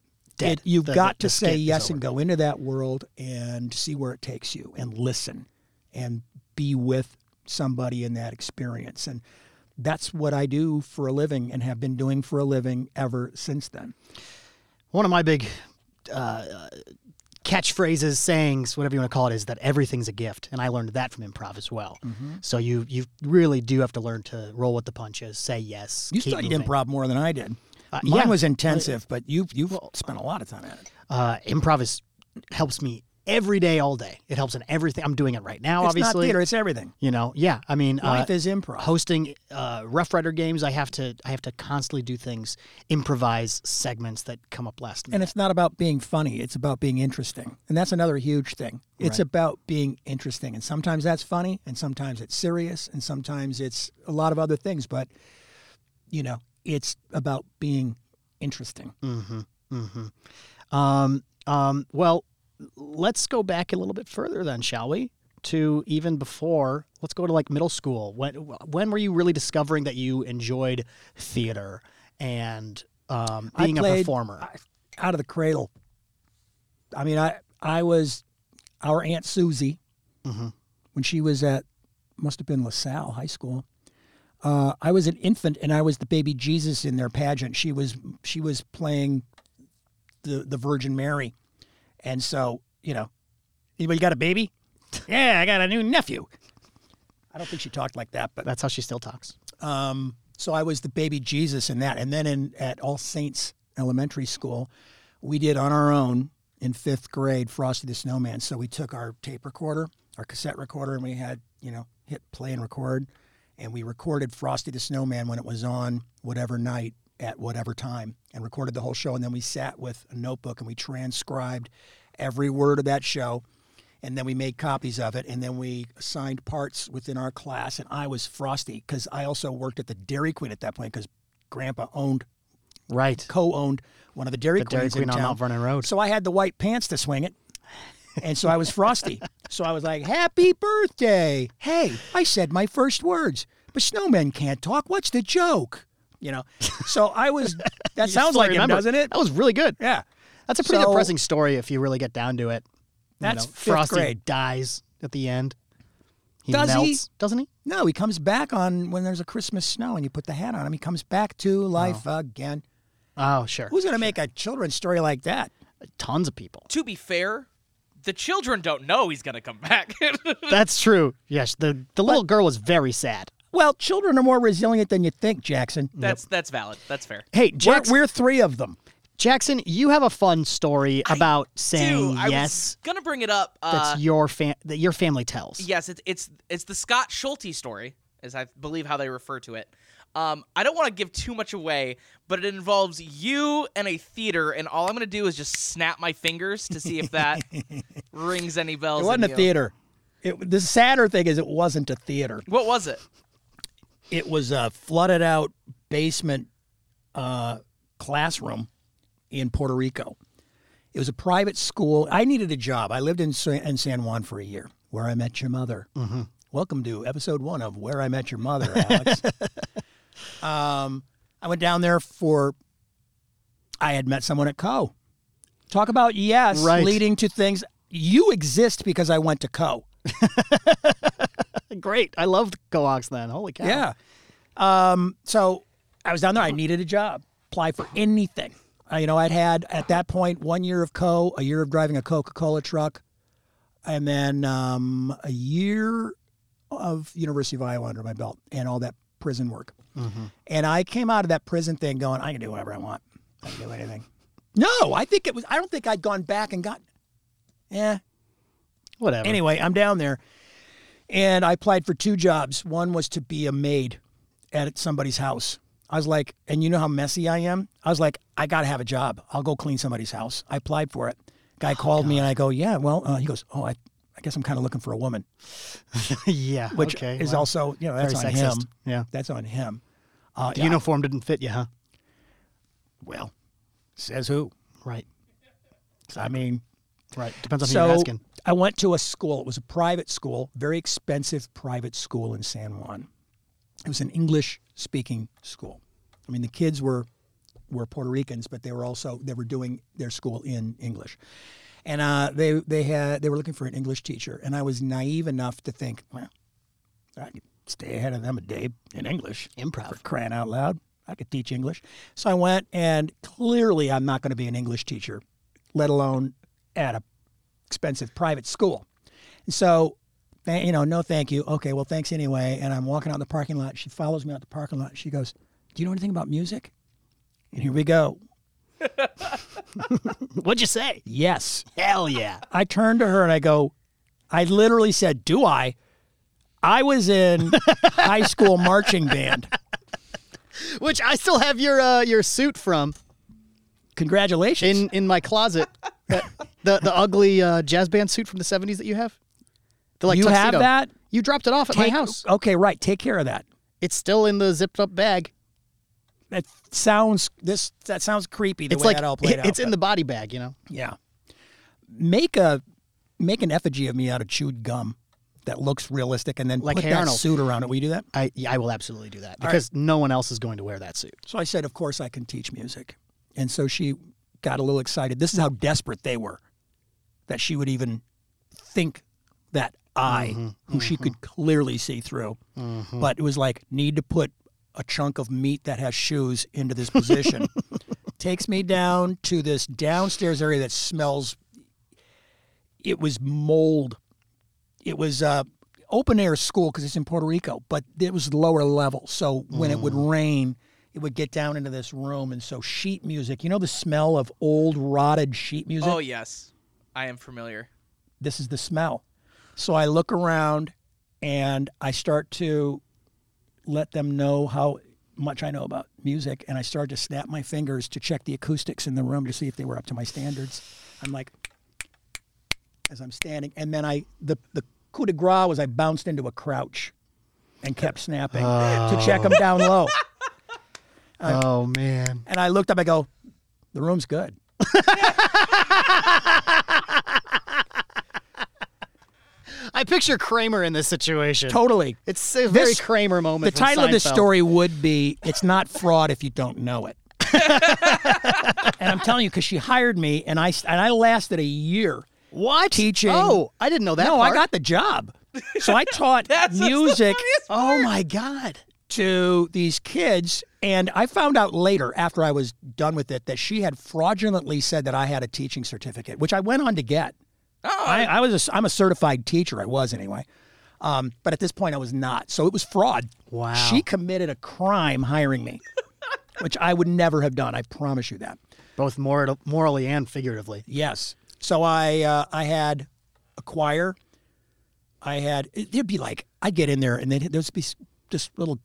You've got to say yes and go into that world and see where it takes you and listen and be with somebody in that experience. And that's what I do for a living and have been doing for a living ever since then. One of my big catchphrases, sayings, whatever you want to call it, is that everything's a gift. And I learned that from improv as well. Mm-hmm. So you really do have to learn to roll with the punches, say yes. You studied improv more than I did. Mine was intensive, but you've spent a lot of time at it. Improv helps me every day, all day. It helps in everything. I'm doing it right now, obviously. It's not theater, it's everything. You know, yeah. I mean, life is improv. Hosting Rough Rider games, I have to constantly do things, improvise segments that come up last minute. And it's not about being funny. It's about being interesting. And that's another huge thing. It's about being interesting. And sometimes that's funny, and sometimes it's serious, and sometimes it's a lot of other things. But, you know, it's about being interesting. Well, let's go back a little bit further then, shall we? To even before, let's go to like middle school. When were you really discovering that you enjoyed theater and being a performer? Out of the cradle. I mean, I was our Aunt Susie when she was must have been LaSalle High School. I was an infant, and I was the baby Jesus in their pageant. She was playing the Virgin Mary, and so, you know, anybody got a baby? Yeah, I got a new nephew. I don't think she talked like that, but that's how she still talks. So I was the baby Jesus in that, and then at All Saints Elementary School, we did on our own in fifth grade Frosty the Snowman. So we took our tape recorder, our cassette recorder, and we had hit play and record. And we recorded Frosty the Snowman when it was on whatever night at whatever time and recorded the whole show. And then we sat with a notebook and we transcribed every word of that show. And then we made copies of it. And then we assigned parts within our class. And I was Frosty because I also worked at the Dairy Queen at that point because Grandpa co-owned one of the Dairy Queens in town. On Mount Vernon Road. So I had the white pants to swing it. And so I was Frosty. So I was like, happy birthday. Hey, I said my first words. But snowmen can't talk. What's the joke? you know. So I was, that sounds like him, doesn't it? That was really good. Yeah. That's a pretty depressing story if you really get down to it. That's Frosty grade. Dies at the end. He melts, doesn't he? No, he comes back on when there's a Christmas snow and you put the hat on him. He comes back to life again. Oh, sure. Who's going to make a children's story like that? Tons of people. To be fair, the children don't know he's going to come back. That's true. Yes, the little girl was very sad. Well, children are more resilient than you think, Jackson. That's valid. That's fair. Hey, Jackson, we're three of them. Jackson, you have a fun story about saying yes. I was gonna bring it up. That's that your family tells. Yes, it's the Scott Schulte story, as I believe how they refer to it. I don't want to give too much away, but it involves you and a theater, and all I'm gonna do is just snap my fingers to see if that rings any bells. It wasn't a theater. The sadder thing is it wasn't a theater. What was it? It was a flooded out basement classroom in Puerto Rico. It was a private school. I needed a job. I lived in San Juan for a year, where I met your mother. Mm-hmm. Welcome to episode 1 of Where I Met Your Mother, Alex. I went down there I had met someone at Coe. Talk about yes, right. Leading to things. You exist because I went to Coe. Great. I loved Coe then. Holy cow. Yeah. So I was down there. I needed a job. Apply for anything. You know, I'd had, at that point, 1 year of Coe, a year of driving a Coca-Cola truck, and then a year of University of Iowa under my belt and all that prison work. Mm-hmm. And I came out of that prison thing going, I can do whatever I want. I can do anything. No, I don't think I'd gone back and whatever. Anyway, I'm down there, and I applied for 2 jobs. One was to be a maid at somebody's house. I was like, and you know how messy I am? I was like, I got to have a job. I'll go clean somebody's house. I applied for it. Guy called me and I go, yeah, well, he goes, oh, I guess I'm kind of looking for a woman. Yeah. Which is also, you know, that's on him. Yeah. That's on him. The uniform didn't fit you, huh? Well, says who? Right. I mean. Right. Depends on who you're asking. I went to a school. It was a private school, very expensive private school in San Juan. It was an English-speaking school. I mean, the kids were Puerto Ricans, but they were doing their school in English, and they were looking for an English teacher. And I was naive enough to think, well, I could stay ahead of them a day in English, improv, for crying out loud. I could teach English. So I went, and clearly, I'm not going to be an English teacher, let alone at a expensive private school. And so. You know, no thank you. Okay, well, thanks anyway. And I'm walking out in the parking lot. She follows me out the parking lot. She goes, do you know anything about music? And here we go. What'd you say? Yes. Hell yeah. I turned to her and I go, I literally said, do I? I was in high school marching band. Which I still have your suit from. Congratulations. In my closet. The ugly jazz band suit from the 70s that you have. Like you tuxedo. Have that? You dropped it off at my house. Okay, right. Take care of that. It's still in the zipped up bag. That sounds creepy the way that all played out. It's in the body bag, you know? Yeah. Make an effigy of me out of chewed gum that looks realistic and then put that suit around it. Will you do that? I will absolutely do that because no one else is going to wear that suit. So I said, of course I can teach music. And so she got a little excited. This is how desperate they were that she would even think that she could clearly see through. Mm-hmm. But it was like, need to put a chunk of meat that has shoes into this position. Takes me down to this downstairs area that smells. It was mold. It was open air school because it's in Puerto Rico, but it was lower level. So when it would rain, it would get down into this room. And so sheet music, you know the smell of old rotted sheet music? Oh, yes. I am familiar. This is the smell. So I look around, and I start to let them know how much I know about music, and I start to snap my fingers to check the acoustics in the room to see if they were up to my standards. I'm like, as I'm standing, and then the coup de grace was I bounced into a crouch and kept snapping to check them down low. Oh, man. And I looked up, I go, the room's good. I picture Kramer in this situation. Totally. It's a very Kramer moment. The title of this story would be, It's Not Fraud If You Don't Know It. And I'm telling you, because she hired me, and I lasted a year. What? Teaching. Oh, I didn't know that. No, part. I got the job. So I taught music. Oh, my God. To these kids, and I found out later, after I was done with it, that she had fraudulently said that I had a teaching certificate, which I went on to get. Oh, I'm a certified teacher. I was anyway, but at this point I was not. So it was fraud. Wow. She committed a crime hiring me, which I would never have done. I promise you that. Both morally and figuratively. Yes. So I had a choir. There'd be like I'd get in there, and then there'd be this little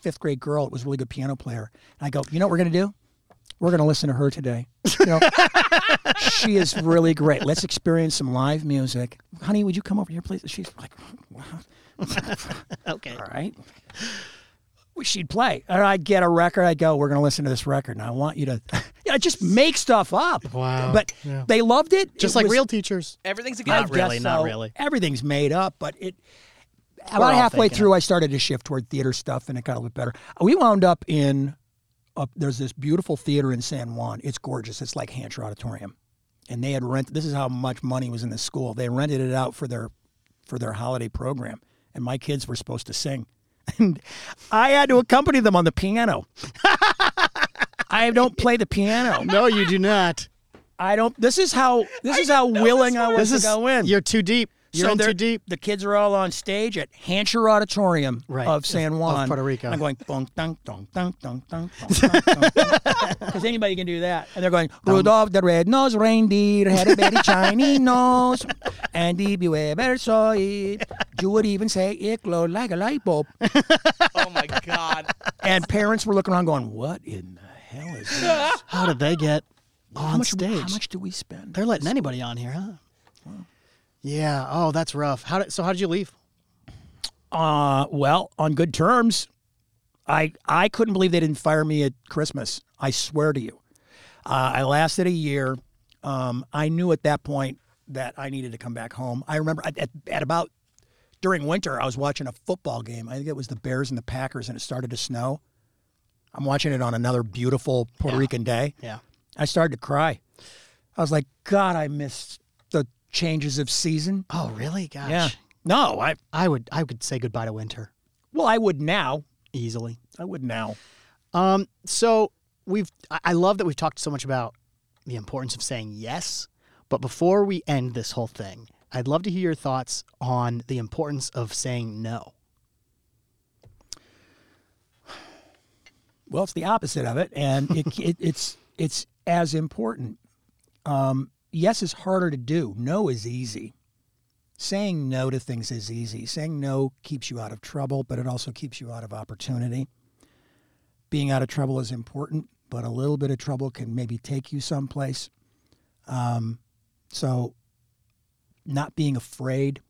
fifth-grade girl. It was a really good piano player. And I go, you know what we're going to do? We're going to listen to her today. You know, she is really great. Let's experience some live music. Honey, would you come over here, please? She's like, wow. Okay. All right. She'd play. And I'd get a record. I'd go, we're going to listen to this record. And I want you to just make stuff up. Wow. But they loved it. Just like real teachers. Everything's a game. Not really. Everything's made up, but it... About halfway through, I started to shift toward theater stuff, and it got a little bit better. We wound up in, there's this beautiful theater in San Juan. It's gorgeous. It's like Hancher Auditorium. And they had rented, this is how much money was in the school. They rented it out for their holiday program. And my kids were supposed to sing. And I had to accompany them on the piano. I don't play the piano. No, you do not. I don't, this is how willing I was to go in. You're too deep. The kids are all on stage at Hancher Auditorium of San Juan. Of Puerto Rico. And I'm going, dunk, dunk, dunk, dunk, dunk, dunk, dunk, dunk, because anybody can do that. And they're going, Rudolph the red-nosed reindeer had a very shiny nose, and if you ever saw it, you would even say it glowed like a light bulb. Oh, my God. And parents were looking around going, what in the hell is this? How did they get on stage? How much do we spend? They're letting anybody on here, huh? Well, yeah. Oh, that's rough. How did you leave? Well, on good terms. I couldn't believe they didn't fire me at Christmas. I swear to you. I lasted a year. I knew at that point that I needed to come back home. I remember during winter, I was watching a football game. I think it was the Bears and the Packers, and it started to snow. I'm watching it on another beautiful Puerto Rican day. Yeah. I started to cry. I was like, God, I missed the changes of season. Oh, really? Gosh. Yeah. No, I would say goodbye to winter. Well, I would now. Easily. I would now. So I love that we've talked so much about the importance of saying yes, but before we end this whole thing, I'd love to hear your thoughts on the importance of saying no. Well, it's the opposite of it, and it's as important. Yes is harder to do. No is easy. Saying no to things is easy. Saying no keeps you out of trouble, but it also keeps you out of opportunity. Being out of trouble is important, but a little bit of trouble can maybe take you someplace. So not being afraid.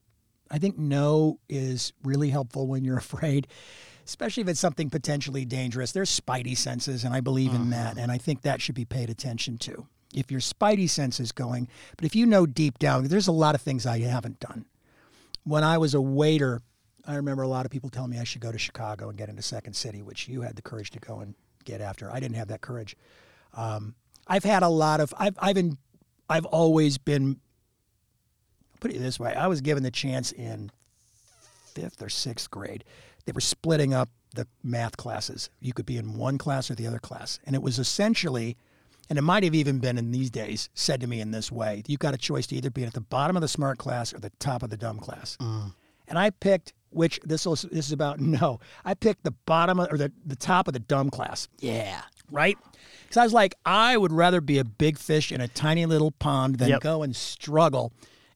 I think no is really helpful when you're afraid, especially if it's something potentially dangerous. There's spidey senses, and I believe in that, and I think that should be paid attention to. If your spidey sense is going, but if you know deep down, there's a lot of things I haven't done. When I was a waiter, I remember a lot of people telling me I should go to Chicago and get into Second City, which you had the courage to go and get after. I didn't have that courage. I've always been, put it this way, I was given the chance in 5th or 6th grade. They were splitting up the math classes. You could be in one class or the other class. And it was essentially, and it might have even been in these days, said to me in this way, you've got a choice to either be at the bottom of the smart class or the top of the dumb class. And I picked, which this is about, no. I picked the bottom of, or the top of the dumb class. Yeah. Right? Because I was like, I would rather be a big fish in a tiny little pond than go and struggle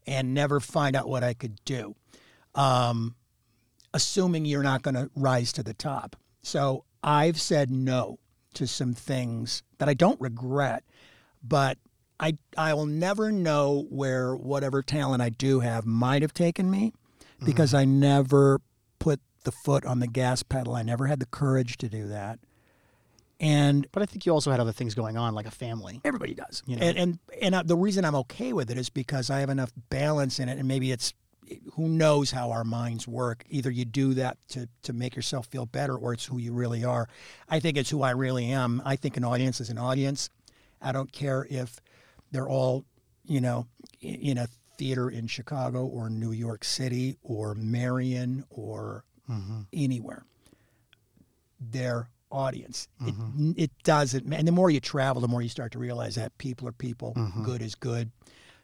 and never find out what I could do, assuming you're not going to rise to the top. So I've said no to some things that I don't regret, but I will never know where whatever talent I do have might have taken me, because I never put the foot on the gas pedal. I never had the courage to do that. But I think you also had other things going on, like a family. Everybody does. You know? And the reason I'm okay with it is because I have enough balance in it, and maybe it's who knows how our minds work. Either you do that to make yourself feel better, or it's who you really are. I think it's who I really am. I think an audience is an audience. I don't care if they're all, you know, in a theater in Chicago or New York City or Marion or anywhere. They're audience. It doesn't, and the more you travel, the more you start to realize that people are people, good is good.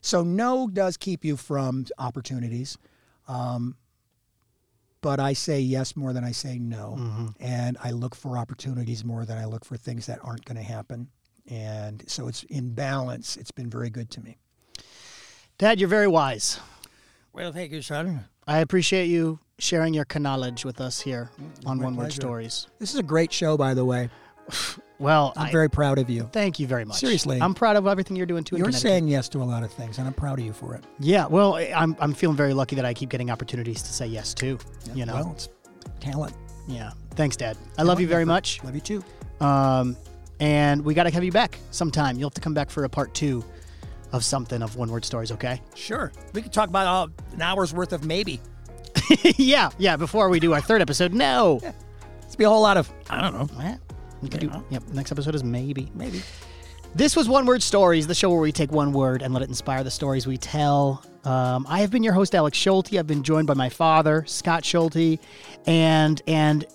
So no does keep you from opportunities, but I say yes more than I say no, and I look for opportunities more than I look for things that aren't going to happen, and so it's in balance. It's been very good to me. Dad, you're very wise. Well, thank you, son. I appreciate you sharing your knowledge with us here on One Word Stories. This is a great show, by the way. Well, I'm very proud of you. Thank you very much. Seriously. I'm proud of everything you're doing, too. You're saying yes to a lot of things, and I'm proud of you for it. Yeah, well, I'm feeling very lucky that I keep getting opportunities to say yes to, you know. Well, it's talent. Yeah. Thanks, Dad. I love you very much. Love you, too. And we got to have you back sometime. You'll have to come back for a part two of something of One Word Stories, okay? Sure. We could talk about an hour's worth of maybe. Yeah, before we do our third episode. No. Yeah. It's be a whole lot of, I don't know. Yeah. We could do, yep, next episode is maybe. Maybe. This was One Word Stories, the show where we take one word and let it inspire the stories we tell. I have been your host, Alex Schulte. I've been joined by my father, Scott Schulte. And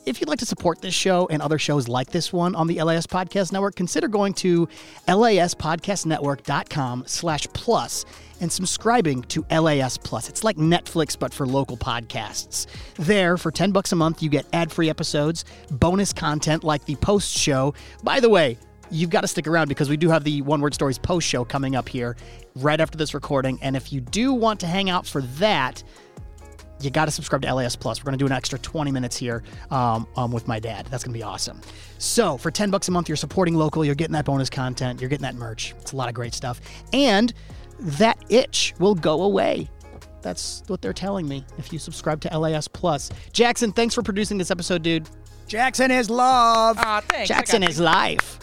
if you'd like to support this show and other shows like this one on the LAS Podcast Network, consider going to laspodcastnetwork.com/plus and subscribing to LAS Plus. It's like Netflix, but for local podcasts. There, for $10 a month, you get ad-free episodes, bonus content like the post show. By the way, you've got to stick around because we do have the One Word Stories post show coming up here right after this recording. And if you do want to hang out for that, you got to subscribe to LAS Plus. We're going to do an extra 20 minutes here with my dad. That's going to be awesome. So for $10 a month, you're supporting local. You're getting that bonus content. You're getting that merch. It's a lot of great stuff. And that itch will go away. That's what they're telling me if you subscribe to LAS Plus. Jackson, thanks for producing this episode, dude. Jackson is love. Thanks. Jackson is life.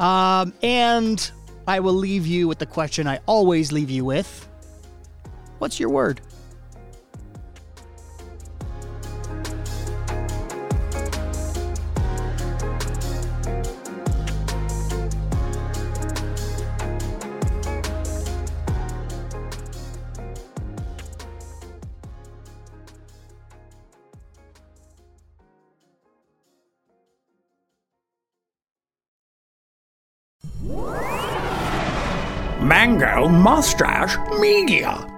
And I will leave you with the question I always leave you with. What's your word? Mango Mustache Media.